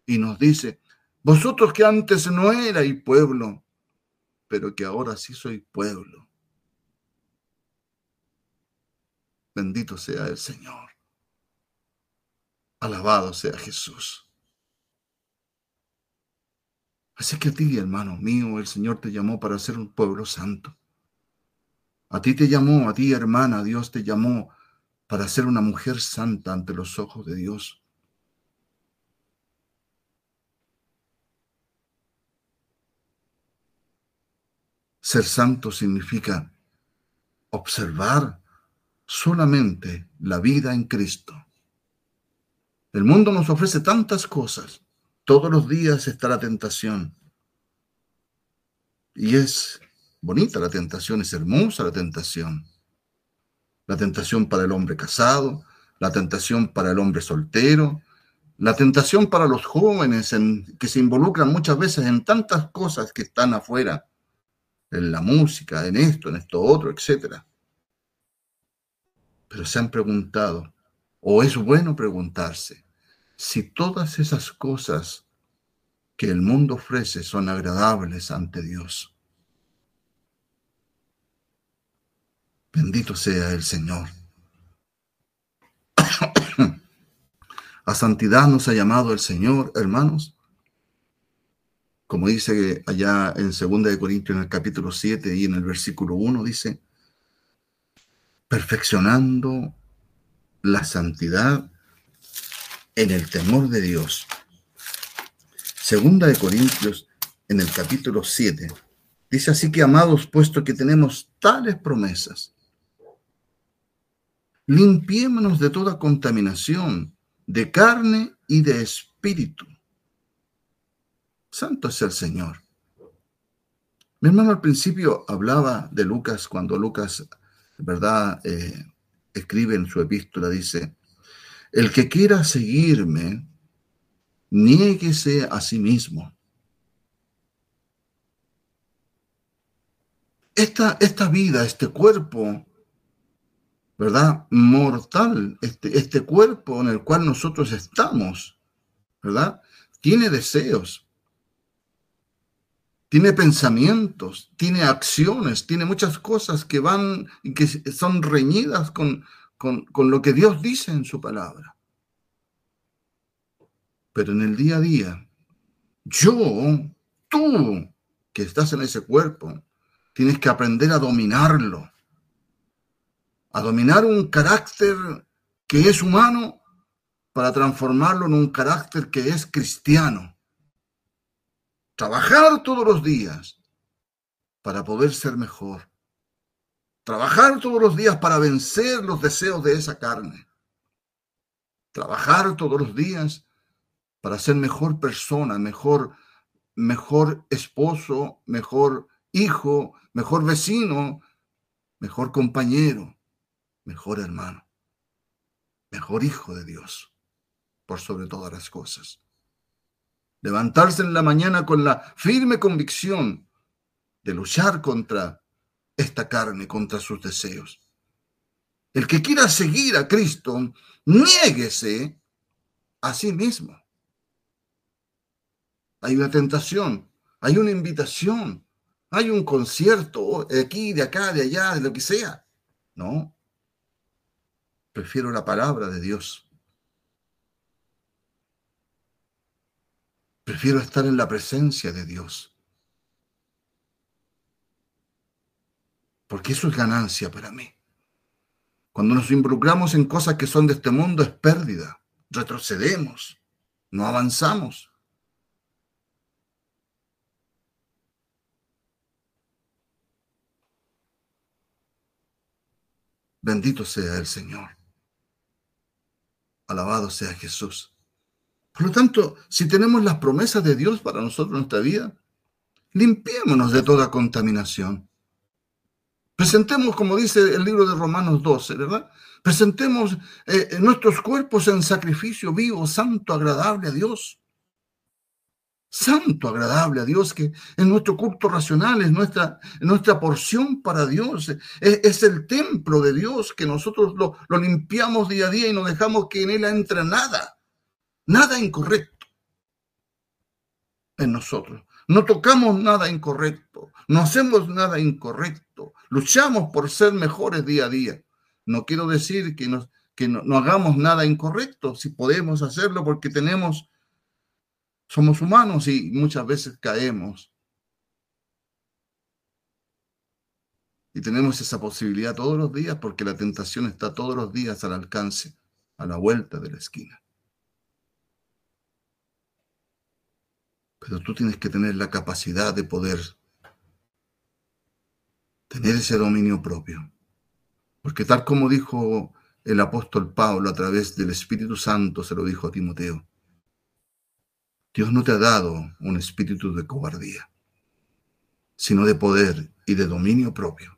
Y nos dice, vosotros que antes no erais pueblo, pero que ahora sí sois pueblo. Bendito sea el Señor. Alabado sea Jesús. Así que a ti, hermano mío, el Señor te llamó para ser un pueblo santo. A ti te llamó, a ti, hermana, Dios te llamó para ser una mujer santa ante los ojos de Dios. Ser santo significa observar solamente la vida en Cristo. El mundo nos ofrece tantas cosas. Todos los días está la tentación. Y es bonita la tentación, es hermosa la tentación. La tentación para el hombre casado, la tentación para el hombre soltero, la tentación para los jóvenes en, que se involucran muchas veces en tantas cosas que están afuera, en la música, en esto, en esto otro, etcétera. Pero se han preguntado, o es bueno preguntarse, si todas esas cosas que el mundo ofrece son agradables ante Dios. Bendito sea el Señor. A santidad nos ha llamado el Señor, hermanos. Como dice allá en Segunda de Corintios, en el capítulo siete y en el versículo uno, dice, perfeccionando la santidad en el temor de Dios. Segunda de Corintios, en el capítulo siete, dice así que, amados, puesto que tenemos tales promesas, limpiémonos de toda contaminación de carne y de espíritu. Santo es el Señor. Mi hermano al principio hablaba de Lucas, cuando Lucas, ¿verdad?, eh, escribe en su epístola, dice, el que quiera seguirme, niéguese a sí mismo. Esta, esta vida, este cuerpo, ¿verdad?, mortal, este, este cuerpo en el cual nosotros estamos, ¿verdad?, tiene deseos, tiene pensamientos, tiene acciones, tiene muchas cosas que van y que son reñidas con Con, con lo que Dios dice en su palabra. Pero en el día a día, yo, tú, que estás en ese cuerpo, tienes que aprender a dominarlo. A dominar un carácter que es humano para transformarlo en un carácter que es cristiano. Trabajar todos los días para poder ser mejor. Trabajar todos los días para vencer los deseos de esa carne. Trabajar todos los días para ser mejor persona, mejor, mejor esposo, mejor hijo, mejor vecino, mejor compañero, mejor hermano, mejor hijo de Dios, por sobre todas las cosas. Levantarse en la mañana con la firme convicción de luchar contra esta carne, contra sus deseos. El que quiera seguir a Cristo, niéguese a sí mismo. Hay una tentación, hay una invitación, hay un concierto, de aquí, de acá, de allá, de lo que sea. No, prefiero la palabra de Dios. Prefiero estar en la presencia de Dios. Porque eso es ganancia para mí. Cuando nos involucramos en cosas que son de este mundo es pérdida. Retrocedemos, no avanzamos. Bendito sea el Señor. Alabado sea Jesús. Por lo tanto, si tenemos las promesas de Dios para nosotros en nuestra vida, limpiémonos de toda contaminación. Presentemos, como dice el libro de Romanos doce, ¿verdad? Presentemos eh, nuestros cuerpos en sacrificio vivo, santo, agradable a Dios. Santo, agradable a Dios, que es nuestro culto racional, es nuestra, nuestra porción para Dios, es, es el templo de Dios que nosotros lo, lo limpiamos día a día y no dejamos que en él entre nada, nada incorrecto en nosotros. No tocamos nada incorrecto, no hacemos nada incorrecto, luchamos por ser mejores día a día. No quiero decir que, nos, que no, no hagamos nada incorrecto, si podemos hacerlo porque tenemos... Somos humanos y muchas veces caemos. Y tenemos esa posibilidad todos los días porque la tentación está todos los días al alcance, a la vuelta de la esquina. Pero tú tienes que tener la capacidad de poder tener ese dominio propio. Porque tal como dijo el apóstol Pablo a través del Espíritu Santo, se lo dijo a Timoteo, Dios no te ha dado un espíritu de cobardía, sino de poder y de dominio propio.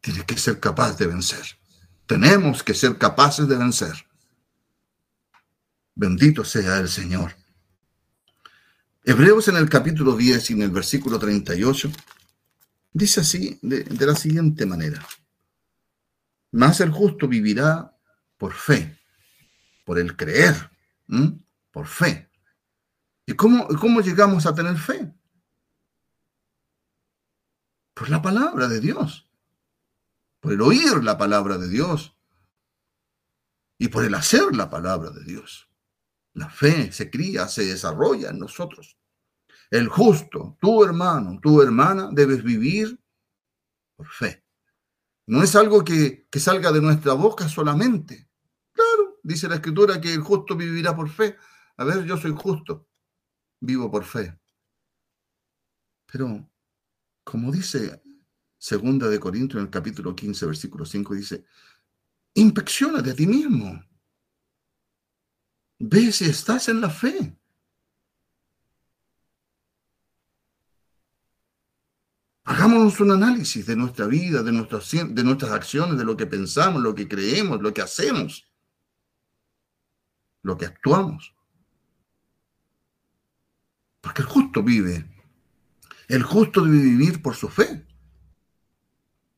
Tienes que ser capaz de vencer. Tenemos que ser capaces de vencer. Bendito sea el Señor. Hebreos en el capítulo diez y en el versículo treinta y ocho, dice así, de, de la siguiente manera. Mas el justo vivirá por fe. Por el creer, ¿m? Por fe. ¿Y cómo, cómo llegamos a tener fe? Por la palabra de Dios, por el oír la palabra de Dios y por el hacer la palabra de Dios. La fe se cría, se desarrolla en nosotros. El justo, tu hermano, tu hermana, debes vivir por fe. No es algo que, que salga de nuestra boca solamente. Dice la Escritura que el justo vivirá por fe. A ver, yo soy justo, vivo por fe. Pero, como dice Segunda de Corintios en el capítulo quince, versículo cinco, dice, inspecciónate a ti mismo. Ve si estás en la fe. Hagámonos un análisis de nuestra vida, de, nuestros, de nuestras acciones, de lo que pensamos, lo que creemos, lo que hacemos. Lo que actuamos. Porque el justo vive. El justo debe vivir por su fe.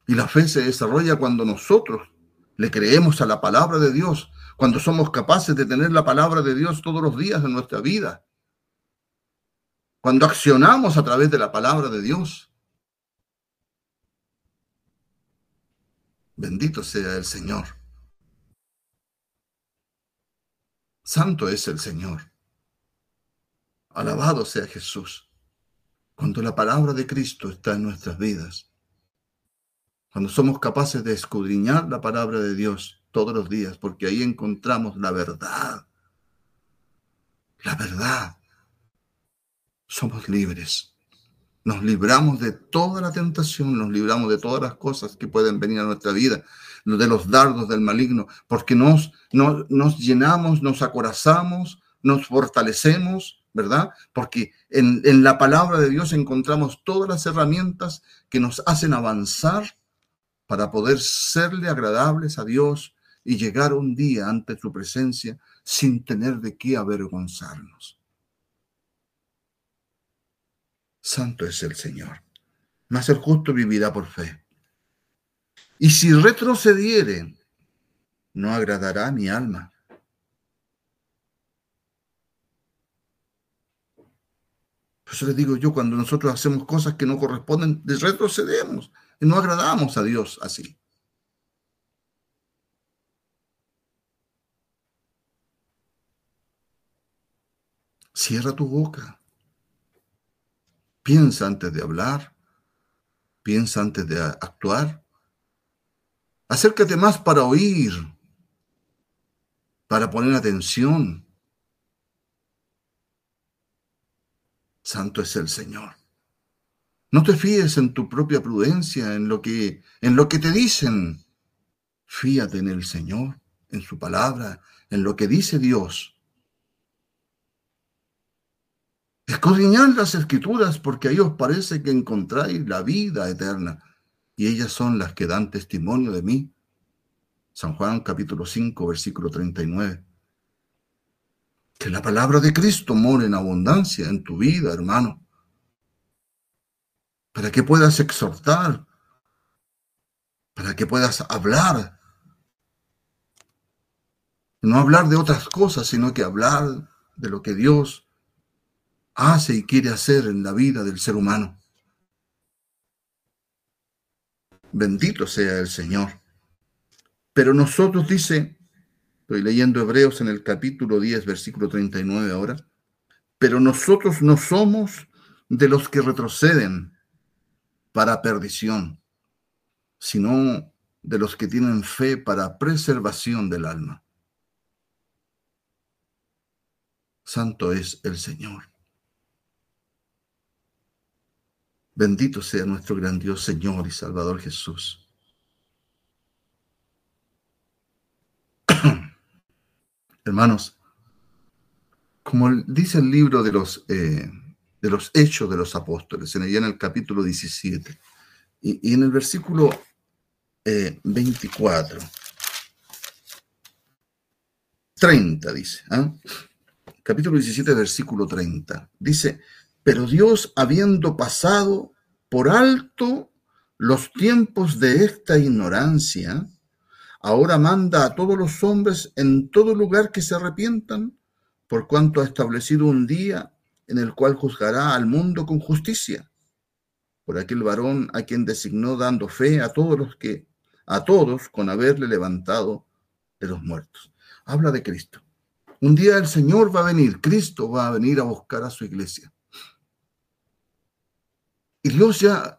Y la fe se desarrolla cuando nosotros le creemos a la palabra de Dios, cuando somos capaces de tener la palabra de Dios todos los días en nuestra vida, cuando accionamos a través de la palabra de Dios. Bendito sea el Señor. Santo es el Señor. Alabado sea Jesús. Cuando la palabra de Cristo está en nuestras vidas, cuando somos capaces de escudriñar la palabra de Dios todos los días, porque ahí encontramos la verdad. La verdad. Somos libres. Nos libramos de toda la tentación, nos libramos de todas las cosas que pueden venir a nuestra vida, de los dardos del maligno, porque nos, nos, nos llenamos, nos acorazamos, nos fortalecemos, ¿verdad? Porque en, en la palabra de Dios encontramos todas las herramientas que nos hacen avanzar para poder serle agradables a Dios y llegar un día ante su presencia sin tener de qué avergonzarnos. santo es el Señor. Mas el justo vivirá por fe. Y si retrocedieren, no agradará a mi alma. Por eso les digo yo, cuando nosotros hacemos cosas que no corresponden, retrocedemos y no agradamos a Dios así. Cierra tu boca. Piensa antes de hablar. Piensa antes de actuar. Acércate más para oír, para poner atención. Santo es el Señor. No te fíes en tu propia prudencia, en lo que, en lo que te dicen. Fíate en el Señor, en su palabra, en lo que dice Dios. Escudriñad las Escrituras, porque ahí os parece que encontráis la vida eterna, y ellas son las que dan testimonio de mí. San Juan, capítulo cinco, versículo treinta y nueve. Que la palabra de Cristo more en abundancia en tu vida, hermano, para que puedas exhortar, para que puedas hablar. No hablar de otras cosas, sino que hablar de lo que Dios hace y quiere hacer en la vida del ser humano. Bendito sea el Señor. Pero nosotros, dice, estoy leyendo Hebreos en el capítulo diez, versículo treinta y nueve ahora, pero nosotros no somos de los que retroceden para perdición, sino de los que tienen fe para preservación del alma. Santo es el Señor. Bendito sea nuestro gran Dios, Señor y Salvador Jesús. Hermanos, como dice el libro de los, eh, de los Hechos de los Apóstoles, en, en el capítulo diecisiete, y, y en el versículo eh, veinticuatro, treinta dice, ¿eh? capítulo diecisiete, versículo treinta, dice: pero Dios, habiendo pasado por alto los tiempos de esta ignorancia, ahora manda a todos los hombres en todo lugar que se arrepientan, por cuanto ha establecido un día en el cual juzgará al mundo con justicia, por aquel varón a quien designó, dando fe a todos los que, a todos con haberle levantado de los muertos. Habla de Cristo. Un día el Señor va a venir, Cristo va a venir a buscar a su iglesia. Y Dios ya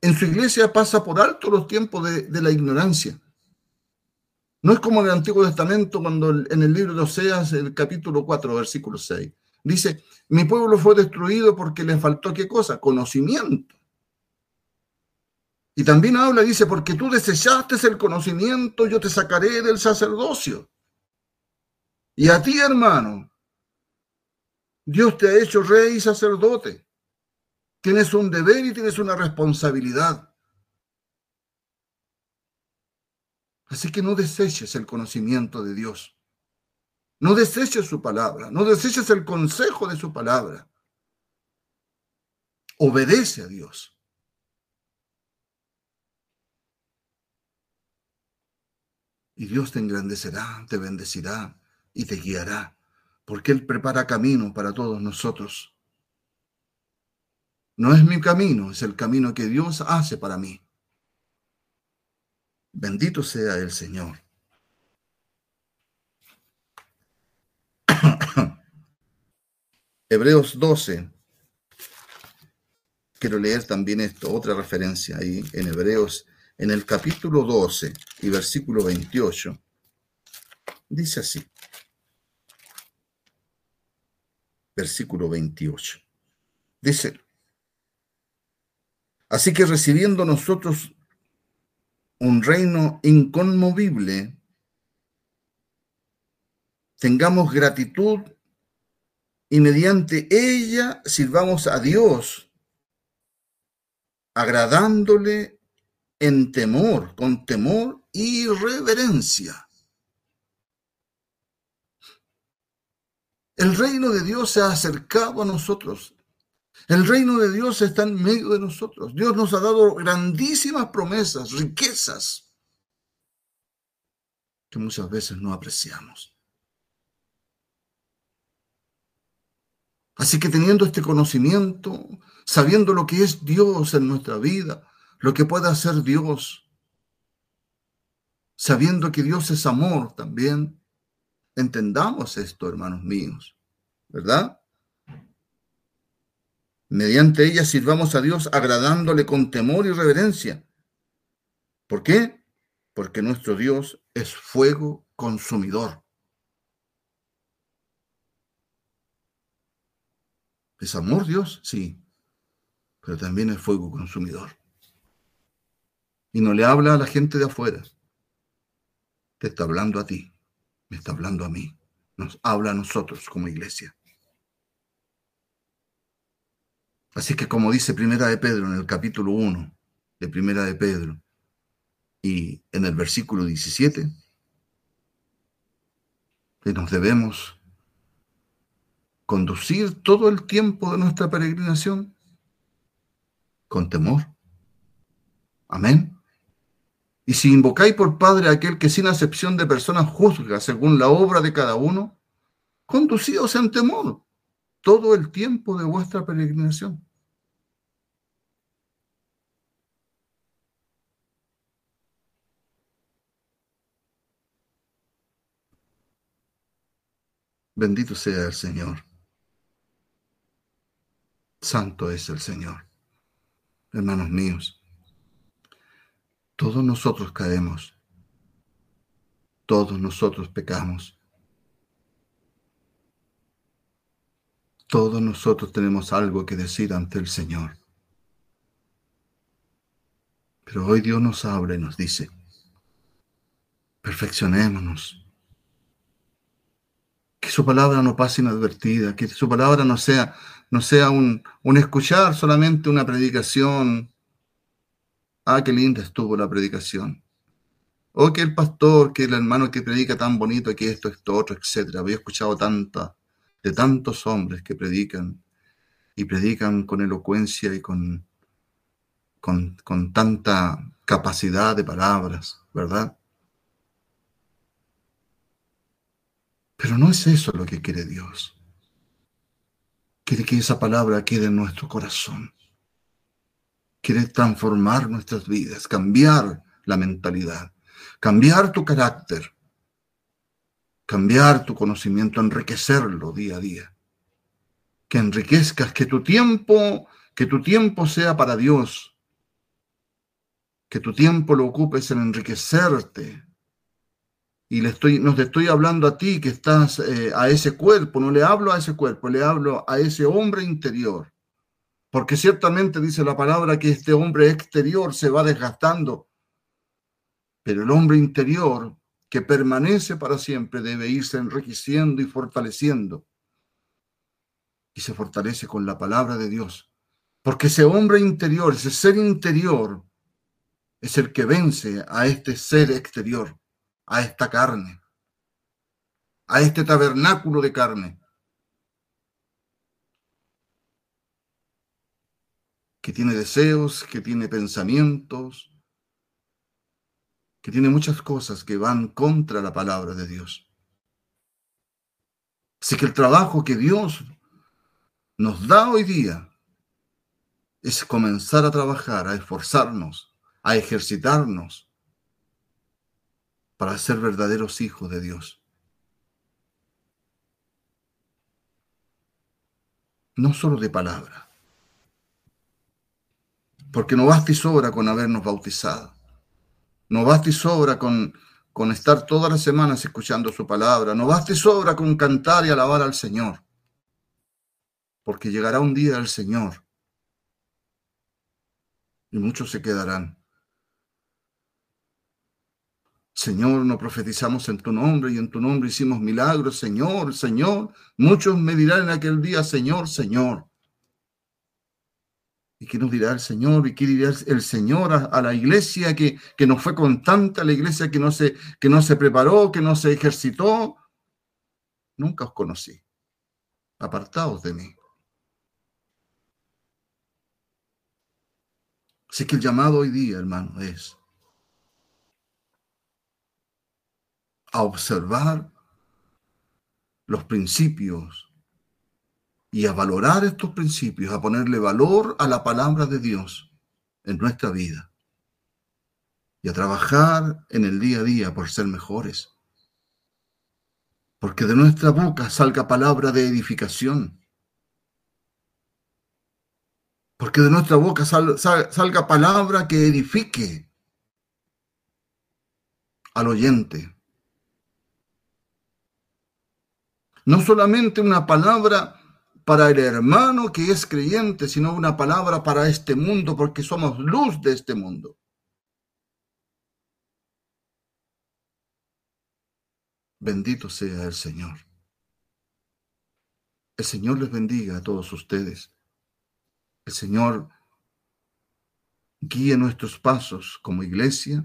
en su iglesia pasa por alto los tiempos de, de la ignorancia. No es como en el Antiguo Testamento, cuando en el libro de Oseas, el capítulo cuatro, versículo seis, dice: mi pueblo fue destruido porque le faltó, ¿qué cosa? Conocimiento. Y también habla, dice: porque tú desechaste el conocimiento, yo te sacaré del sacerdocio. Y a ti, hermano, Dios te ha hecho rey y sacerdote. Tienes un deber y tienes una responsabilidad. Así que no deseches el conocimiento de Dios. No deseches su palabra. No deseches el consejo de su palabra. Obedece a Dios. Y Dios te engrandecerá, te bendecirá y te guiará, porque Él prepara camino para todos nosotros. No es mi camino, es el camino que Dios hace para mí. Bendito sea el Señor. Hebreos doce. Quiero leer también esto, otra referencia ahí en Hebreos, en el capítulo doce y versículo veintiocho. Dice así. Versículo veintiocho. Dice: así que recibiendo nosotros un reino inconmovible, tengamos gratitud y mediante ella sirvamos a Dios, agradándole en temor, con temor y reverencia. El reino de Dios se ha acercado a nosotros. El reino de Dios está en medio de nosotros. Dios nos ha dado grandísimas promesas, riquezas, que muchas veces no apreciamos. Así que teniendo este conocimiento, sabiendo lo que es Dios en nuestra vida, lo que puede hacer Dios, sabiendo que Dios es amor también, entendamos esto, hermanos míos, ¿verdad? Mediante ella sirvamos a Dios agradándole con temor y reverencia. ¿Por qué? Porque nuestro Dios es fuego consumidor. ¿Es amor Dios? Sí, pero también es fuego consumidor. Y no le habla a la gente de afuera. Te está hablando a ti, me está hablando a mí, nos habla a nosotros como iglesia. Así que como dice Primera de Pedro en el capítulo uno de Primera de Pedro y en el versículo diecisiete, que nos debemos conducir todo el tiempo de nuestra peregrinación con temor. Amén. Y si invocáis por Padre a aquel que sin acepción de personas juzga según la obra de cada uno, conducíos en temor todo el tiempo de vuestra peregrinación. Bendito sea el Señor. Santo es el Señor. Hermanos míos, todos nosotros caemos, todos nosotros pecamos, todos nosotros tenemos algo que decir ante el Señor. Pero hoy Dios nos habla y nos dice, perfeccionémonos, que su palabra no pase inadvertida, que su palabra no sea, no sea un, un escuchar solamente una predicación. Ah, qué linda estuvo la predicación. Oh, que el pastor, que el hermano que predica tan bonito, que esto, esto, otro, etcétera. Había escuchado tanta, de tantos hombres que predican, y predican con elocuencia y con, con, con tanta capacidad de palabras, ¿verdad? Pero no es eso lo que quiere Dios. Quiere que esa palabra quede en nuestro corazón. Quiere transformar nuestras vidas, cambiar la mentalidad, cambiar tu carácter, cambiar tu conocimiento, enriquecerlo día a día. Que enriquezcas, que tu tiempo, que tu tiempo sea para Dios, que tu tiempo lo ocupes en enriquecerte. Y le estoy, no te estoy hablando a ti que estás eh, a ese cuerpo, no le hablo a ese cuerpo, le hablo a ese hombre interior. Porque ciertamente dice la palabra que este hombre exterior se va desgastando, pero el hombre interior que permanece para siempre debe irse enriqueciendo y fortaleciendo. Y se fortalece con la palabra de Dios. Porque ese hombre interior, ese ser interior, es el que vence a este ser exterior, a esta carne, a este tabernáculo de carne, que tiene deseos, que tiene pensamientos, que tiene muchas cosas que van contra la palabra de Dios. Así que el trabajo que Dios nos da hoy día es comenzar a trabajar, a esforzarnos, a ejercitarnos para ser verdaderos hijos de Dios. No solo de palabra. Porque no basta y sobra con habernos bautizado. No basta y sobra con, con estar todas las semanas escuchando su palabra. No basta y sobra con cantar y alabar al Señor. Porque llegará un día el Señor. Y muchos se quedarán. Señor, no profetizamos en tu nombre y en tu nombre hicimos milagros. Señor, Señor. Muchos me dirán en aquel día, Señor, Señor. ¿Y qué nos dirá el Señor? ¿Y qué dirá el Señor a, a la iglesia que, que no fue constante, a la iglesia que no, se, que no se preparó, que no se ejercitó? Nunca os conocí. Apartaos de mí. Así que el llamado hoy día, hermano, es a observar los principios y a valorar estos principios, a ponerle valor a la palabra de Dios en nuestra vida y a trabajar en el día a día por ser mejores. Porque de nuestra boca salga palabra de edificación. Porque de nuestra boca sal, sal, salga palabra que edifique al oyente. No solamente una palabra para el hermano que es creyente, sino una palabra para este mundo, porque somos luz de este mundo. Bendito sea el Señor. El Señor les bendiga a todos ustedes. El Señor guíe nuestros pasos como iglesia.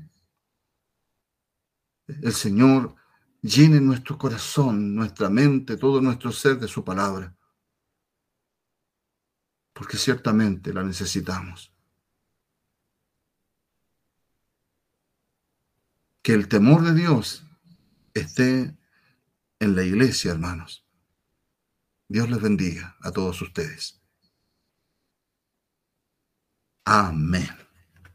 El Señor llene nuestro corazón, nuestra mente, todo nuestro ser de su palabra. Porque ciertamente la necesitamos. Que el temor de Dios esté en la iglesia, hermanos. Dios les bendiga a todos ustedes. Amén.